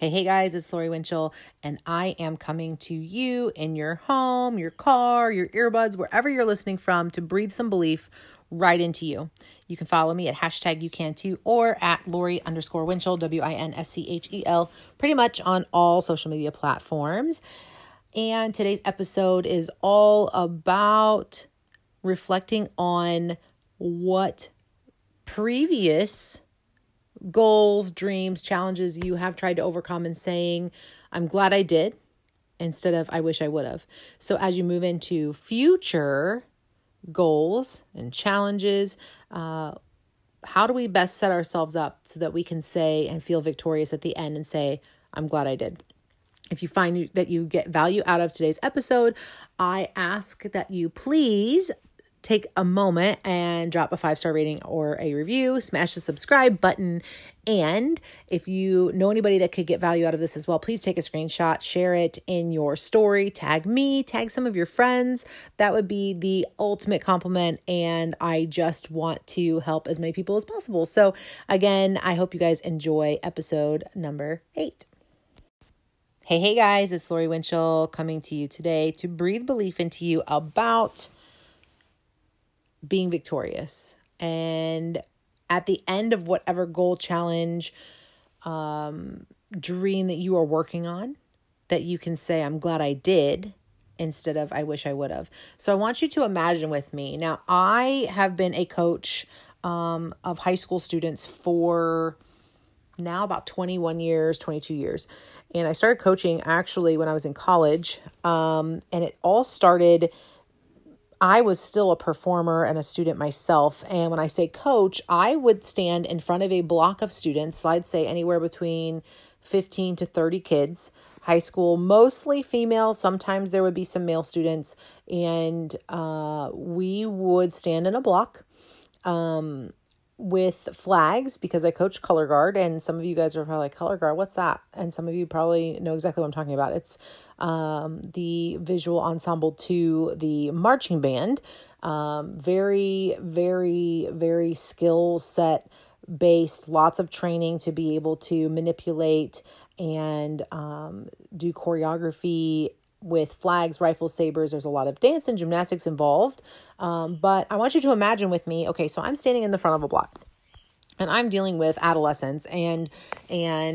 Hey guys, it's Lori Winschel, and I am coming to you in your home, your car, your earbuds, wherever you're listening from to breathe some belief right into you. You can follow me at #YouCanToo or at Lori_Winschel, WINSCHEL, pretty much on all social media platforms. And today's episode is all about reflecting on what previous goals, dreams, challenges you have tried to overcome and saying, I'm glad I did, instead of I wish I would have. So as you move into future goals and challenges, how do we best set ourselves up so that we can say and feel victorious at the end and say, I'm glad I did. If you find that you get value out of today's episode, I ask that you please take a moment and drop a 5-star rating or a review, smash the subscribe button. And if you know anybody that could get value out of this as well, please take a screenshot, share it in your story, tag me, tag some of your friends. That would be the ultimate compliment. And I just want to help as many people as possible. So again, I hope you guys enjoy episode number 8. Hey guys, it's Lori Winschel coming to you today to breathe belief into you about being victorious. And at the end of whatever goal, challenge, dream that you are working on, that you can say, I'm glad I did, instead of I wish I would have. So I want you to imagine with me. Now, I have been a coach of high school students for now about 22 years. And I started coaching actually when I was in college. And it all started, I was still a performer and a student myself. And when I say coach, I would stand in front of a block of students. So I'd say anywhere between 15 to 30 kids, high school, mostly female. Sometimes there would be some male students. And we would stand in a block with flags, because I coach color guard. And some of you guys are probably like, color guard, what's that? And some of you probably know exactly what I'm talking about. It's the visual ensemble to the marching band. Very, very, very skill set based, lots of training to be able to manipulate and do choreography with flags, rifles, sabers. There's a lot of dance and gymnastics involved. But I want you to imagine with me, okay, so I'm standing in the front of a block and I'm dealing with adolescents and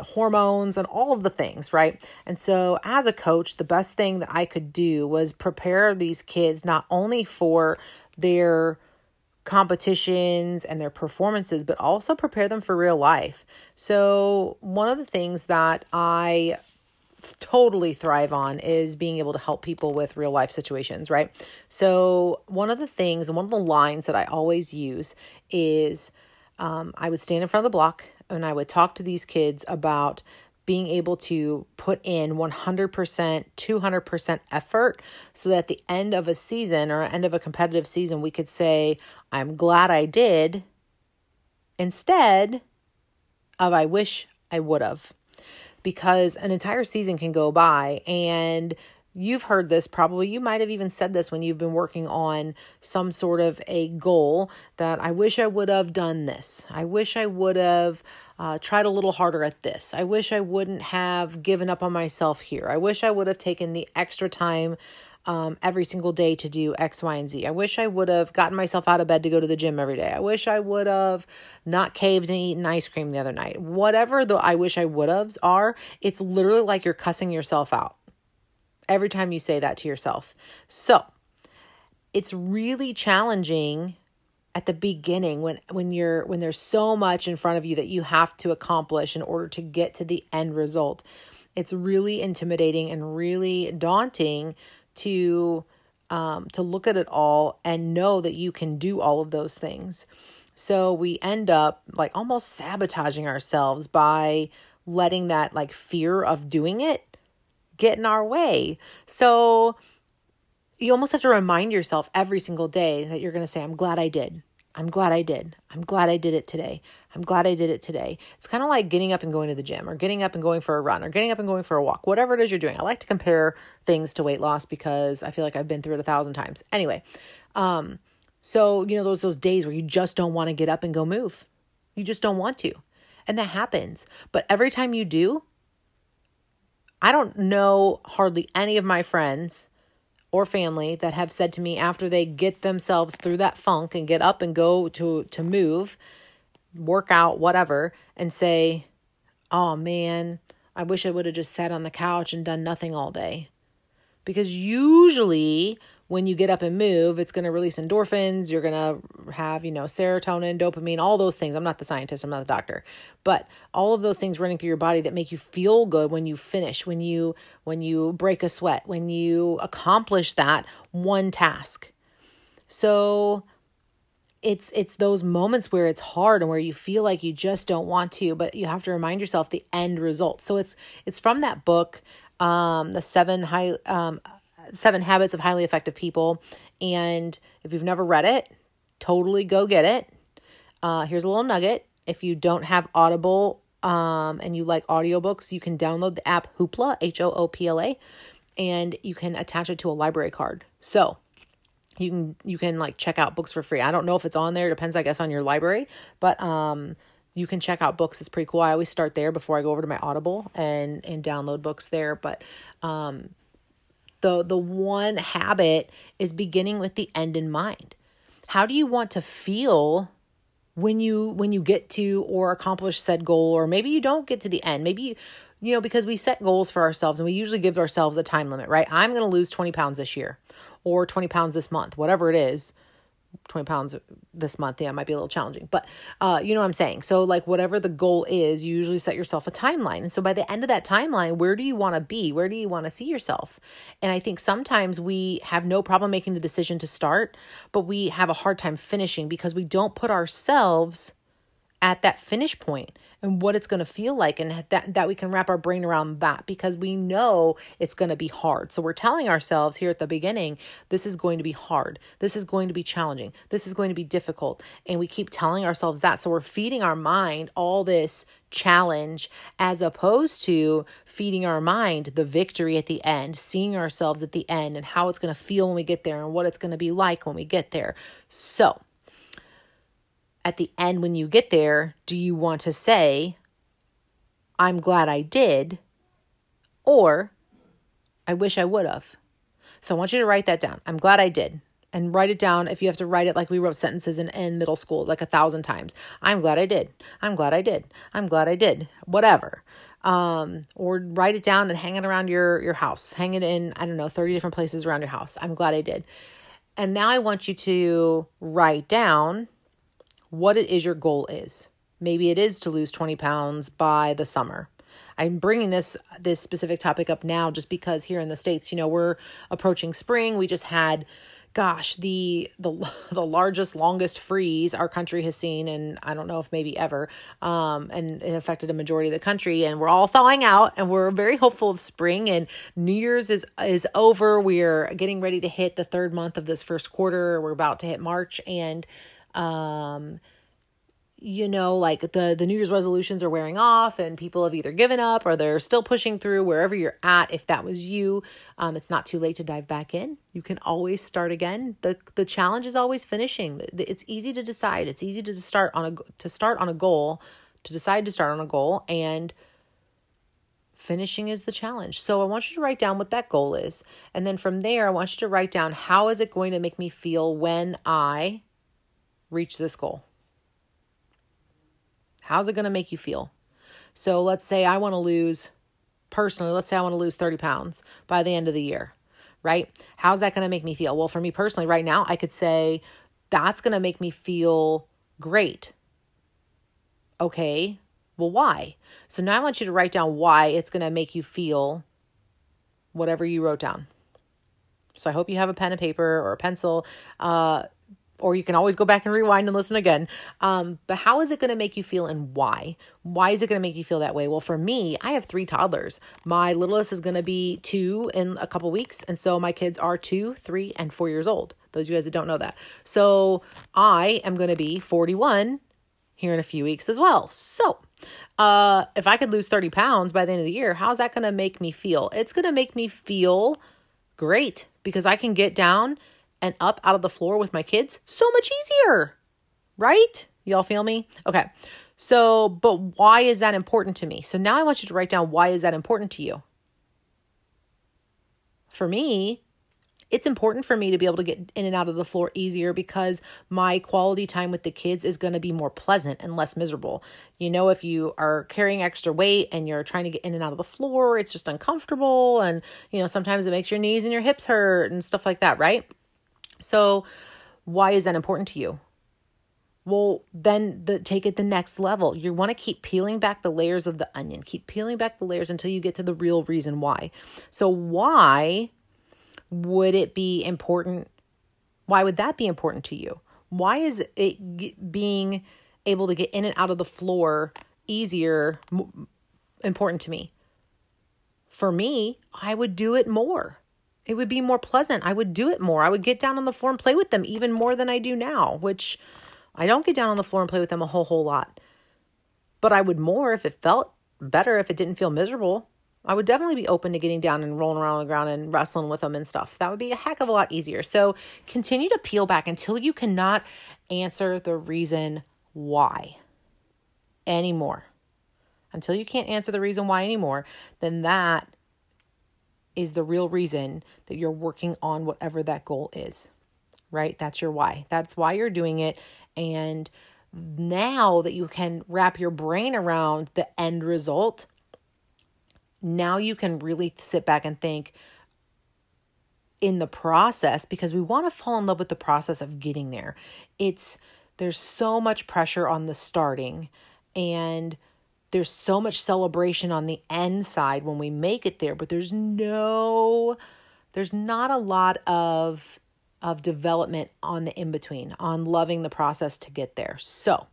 hormones and all of the things, right? And so as a coach, the best thing that I could do was prepare these kids not only for their competitions and their performances, but also prepare them for real life. So one of the things that I totally thrive on is being able to help people with real life situations, right? So one of the things and one of the lines that I always use is I would stand in front of the block and I would talk to these kids about being able to put in 100%, 200% effort so that at the end of a season or end of a competitive season, we could say, I'm glad I did, instead of I wish I would have. Because an entire season can go by, and you've heard this probably. You might have even said this when you've been working on some sort of a goal that I wish I would have done this. I wish I would have tried a little harder at this. I wish I wouldn't have given up on myself here. I wish I would have taken the extra time every single day to do X, Y, and Z. I wish I would have gotten myself out of bed to go to the gym every day. I wish I would have not caved and eaten ice cream the other night. Whatever the I wish I would have's are, it's literally like you're cussing yourself out every time you say that to yourself. So it's really challenging at the beginning when there's so much in front of you that you have to accomplish in order to get to the end result. It's really intimidating and really daunting to look at it all and know that you can do all of those things. So we end up like almost sabotaging ourselves by letting that like fear of doing it get in our way. So you almost have to remind yourself every single day that you're going to say, I'm glad I did. I'm glad I did. I'm glad I did it today. I'm glad I did it today. It's kind of like getting up and going to the gym or getting up and going for a run or getting up and going for a walk, whatever it is you're doing. I like to compare things to weight loss because I feel like I've been through it 1,000 times. Anyway, so, you know, those days where you just don't want to get up and go move. You just don't want to. And that happens. But every time you do, I don't know hardly any of my friends or family that have said to me after they get themselves through that funk and get up and go to move, work out, whatever, and say, oh man, I wish I would have just sat on the couch and done nothing all day. Because usually when you get up and move, it's going to release endorphins. You're going to have, serotonin, dopamine, all those things. I'm not the scientist. I'm not the doctor. But all of those things running through your body that make you feel good when you finish, when you break a sweat, when you accomplish that one task. So it's those moments where it's hard and where you feel like you just don't want to, but you have to remind yourself the end result. So it's from that book, the Seven Habits of Highly Effective People. And if you've never read it, totally go get it. Here's a little nugget. If you don't have Audible and you like audiobooks, you can download the app Hoopla, Hoopla, and you can attach it to a library card. So you can like check out books for free. I don't know if it's on there. It depends, I guess, on your library. But you can check out books. It's pretty cool. I always start there before I go over to my Audible and download books there. But The one habit is beginning with the end in mind. How do you want to feel when you get to or accomplish said goal? Or maybe you don't get to the end. Maybe, because we set goals for ourselves and we usually give ourselves a time limit, right? I'm going to lose 20 pounds this year or 20 pounds this month, whatever it is. 20 pounds this month. Yeah, it might be a little challenging, but you know what I'm saying? So like whatever the goal is, you usually set yourself a timeline. And so by the end of that timeline, where do you want to be? Where do you want to see yourself? And I think sometimes we have no problem making the decision to start, but we have a hard time finishing because we don't put ourselves at that finish point and what it's going to feel like, and that we can wrap our brain around that because we know it's going to be hard. So we're telling ourselves here at the beginning, this is going to be hard. This is going to be challenging. This is going to be difficult. And we keep telling ourselves that. So we're feeding our mind all this challenge as opposed to feeding our mind the victory at the end, seeing ourselves at the end and how it's going to feel when we get there and what it's going to be like when we get there. So at the end, when you get there, do you want to say, I'm glad I did, or I wish I would have? So I want you to write that down. I'm glad I did. And write it down if you have to write it like we wrote sentences in middle school, like 1,000 times. I'm glad I did. I'm glad I did. I'm glad I did. Whatever. Or write it down and hang it around your house. Hang it in, 30 different places around your house. I'm glad I did. And now I want you to write down what it is your goal is. Maybe it is to lose 20 pounds by the summer. I'm bringing this specific topic up now just because here in the States, we're approaching spring. We just had, the largest, longest freeze our country has seen, and I don't know if maybe ever, and it affected a majority of the country, and we're all thawing out, and we're very hopeful of spring, and New Year's is over. We're getting ready to hit the third month of this first quarter. We're about to hit March, and the New Year's resolutions are wearing off and people have either given up or they're still pushing through. Wherever you're at, if that was you, it's not too late to dive back in. You can always start again. The challenge is always finishing. It's easy to decide. It's easy to decide to start on a goal, and finishing is the challenge. So I want you to write down what that goal is. And then from there, I want you to write down, how is it going to make me feel when I reach this goal? How's it going to make you feel? So let's say I want to lose, personally, let's say I want to lose 30 pounds by the end of the year, right? How's that going to make me feel? Well, for me personally, right now, I could say that's going to make me feel great. Okay, well, why? So now I want you to write down why it's going to make you feel whatever you wrote down. So I hope you have a pen and paper or a pencil, or you can always go back and rewind and listen again. But how is it going to make you feel and why? Why is it going to make you feel that way? Well, for me, I have 3 toddlers. My littlest is going to be 2 in a couple weeks. And so my kids are 2, 3, and 4 years old. Those of you guys that don't know that. So I am going to be 41 here in a few weeks as well. So if I could lose 30 pounds by the end of the year, how's that going to make me feel? It's going to make me feel great because I can get down and up out of the floor with my kids so much easier, right? Y'all feel me? Okay. So, but why is that important to me? So now I want you to write down, why is that important to you? for me, it's important for me to be able to get in and out of the floor easier because my quality time with the kids is going to be more pleasant and less miserable. You know, if you are carrying extra weight and you're trying to get in and out of the floor, it's just uncomfortable. And, you know, sometimes it makes your knees and your hips hurt and stuff like that, right? So why is that important to you? Well, then take it the next level. You want to keep peeling back the layers of the onion. Keep peeling back the layers until you get to the real reason why. So why would it be important? Why would that be important to you? Why is it being able to get in and out of the floor easier important to me? For me, I would do it more. It would be more pleasant. I would do it more. I would get down on the floor and play with them even more than I do now, which I don't get down on the floor and play with them a whole lot. But I would more if it felt better, if it didn't feel miserable. I would definitely be open to getting down and rolling around on the ground and wrestling with them and stuff. That would be a heck of a lot easier. So continue to peel back until you cannot answer the reason why anymore. Until you can't answer the reason why anymore, then that is the real reason that you're working on whatever that goal is, right? That's your why. That's why you're doing it. And now that you can wrap your brain around the end result, now you can really sit back and think in the process, because we want to fall in love with the process of getting there. There's so much pressure on the starting, and there's so much celebration on the end side when we make it there, but there's not a lot of development on the in-between, on loving the process to get there. So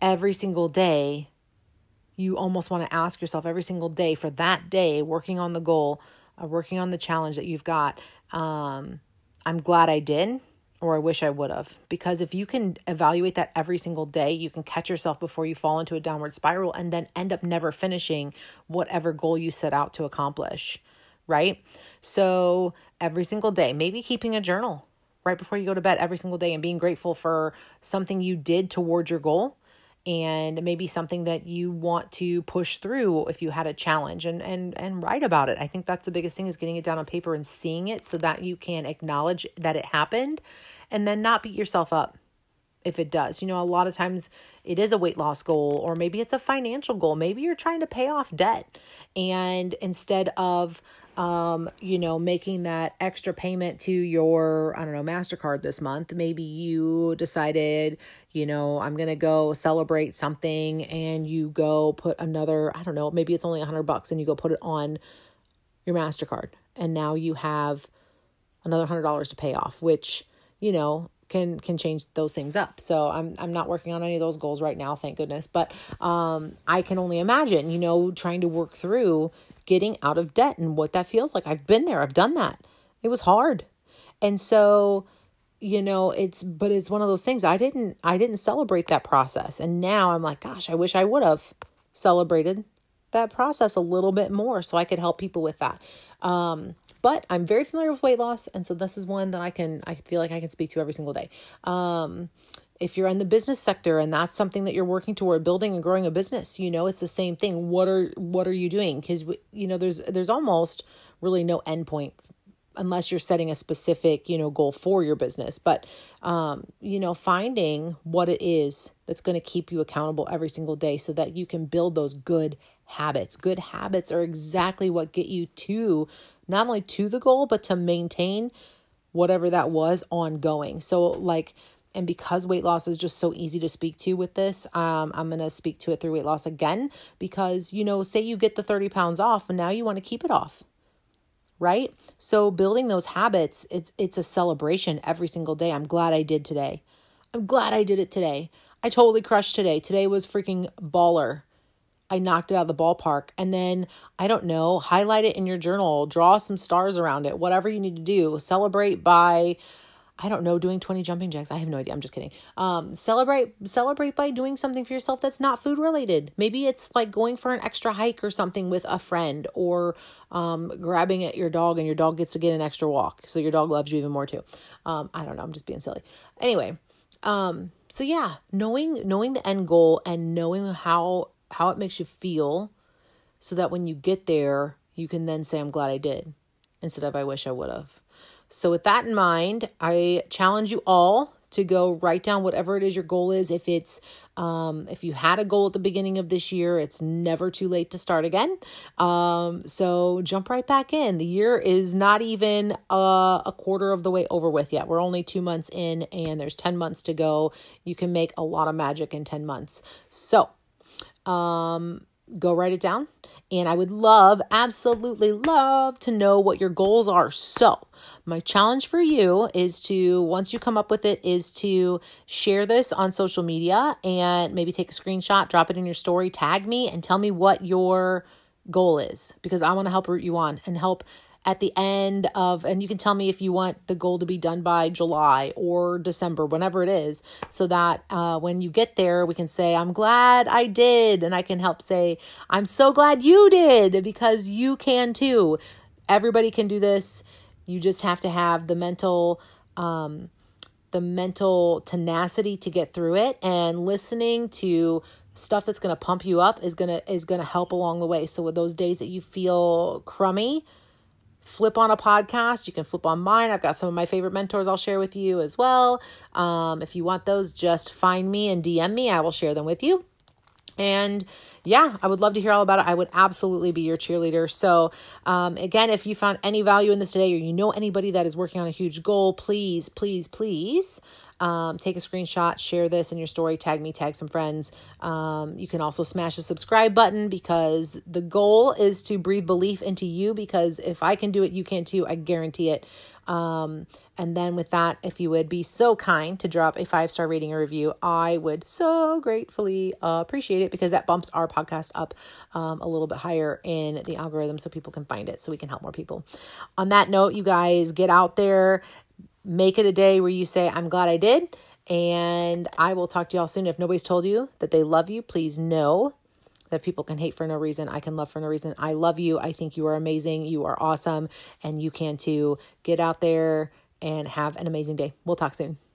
every single day, you almost want to ask yourself every single day for that day, working on the goal, working on the challenge that you've got. I'm glad I did, or I wish I would have. Because if you can evaluate that every single day, you can catch yourself before you fall into a downward spiral and then end up never finishing whatever goal you set out to accomplish, right? So every single day, maybe keeping a journal right before you go to bed every single day and being grateful for something you did toward your goal. And maybe something that you want to push through if you had a challenge, and write about it. I think that's the biggest thing, is getting it down on paper and seeing it so that you can acknowledge that it happened and then not beat yourself up if it does. You know, a lot of times it is a weight loss goal, or maybe it's a financial goal. Maybe you're trying to pay off debt, and instead of making that extra payment to your, MasterCard this month, maybe you decided, I'm going to go celebrate something, and you go put another, maybe it's only $100, and you go put it on your MasterCard. And now you have another $100 to pay off, which, can change those things up. So I'm not working on any of those goals right now, thank goodness. But I can only imagine, trying to work through getting out of debt and what that feels like. I've been there. I've done that. It was hard. And so, but it's one of those things. I didn't celebrate that process. And now I'm like, gosh, I wish I would have celebrated that process a little bit more so I could help people with that. But I'm very familiar with weight loss, and so this is one that I feel like I can speak to every single day. If you're in the business sector and that's something that you're working toward, building and growing a business, it's the same thing. What are you doing? Because there's almost really no endpoint unless you're setting a specific, goal for your business. But finding what it is that's going to keep you accountable every single day so that you can build those good habits. Good habits are exactly what get you to not only to the goal, but to maintain whatever that was ongoing. So and because weight loss is just so easy to speak to with this, I'm going to speak to it through weight loss again, because, say you get the 30 pounds off and now you want to keep it off, right? So building those habits, it's a celebration every single day. I'm glad I did today. I'm glad I did it today. I totally crushed today. Today was freaking baller. I knocked it out of the ballpark. And then, highlight it in your journal, draw some stars around it, whatever you need to do. Celebrate by, doing 20 jumping jacks. I have no idea. I'm just kidding. Celebrate by doing something for yourself that's not food related. Maybe it's like going for an extra hike or something with a friend, or grabbing at your dog, and your dog gets to get an extra walk. So your dog loves you even more too. I'm just being silly. Anyway. So yeah, knowing the end goal and knowing how it makes you feel so that when you get there, you can then say, I'm glad I did. instead of I wish I would have. So with that in mind, I challenge you all to go write down whatever it is your goal is. If it's if you had a goal at the beginning of this year, it's never too late to start again. So jump right back in. The year is not even a quarter of the way over with yet. We're only 2 months in and there's 10 months to go. You can make a lot of magic in 10 months. So go write it down. And I would love, absolutely love to know what your goals are. So my challenge for you is to, once you come up with it, is to share this on social media and maybe take a screenshot, drop it in your story, tag me, and tell me what your goal is, because I want to help root you on and help at the end of, and you can tell me if you want the goal to be done by July or December, whenever it is, so that when you get there, we can say, I'm glad I did. And I can help say, I'm so glad you did, because you can too. Everybody can do this. You just have to have the mental tenacity to get through it, and listening to stuff that's going to pump you up is going to help along the way. So with those days that you feel crummy, flip on a podcast. You can flip on mine. I've got some of my favorite mentors I'll share with you as well. If you want those, just find me and DM me. I will share them with you. And yeah, I would love to hear all about it. I would absolutely be your cheerleader. So again, if you found any value in this today, or you know anybody that is working on a huge goal, please, please, please take a screenshot, share this in your story, tag me, tag some friends. You can also smash the subscribe button, because the goal is to breathe belief into you, because if I can do it, you can too. I guarantee it. And then with that, if you would be so kind to drop a 5-star rating or review, I would so gratefully appreciate it, because that bumps our podcast up a little bit higher in the algorithm so people can find it, so we can help more people. On that note, you guys, get out there, make it a day where you say, I'm glad I did. And I will talk to y'all soon. If nobody's told you that they love you, please know that people can hate for no reason. I can love for no reason. I love you. I think you are amazing. You are awesome. And you can too. Get out there and have an amazing day. We'll talk soon.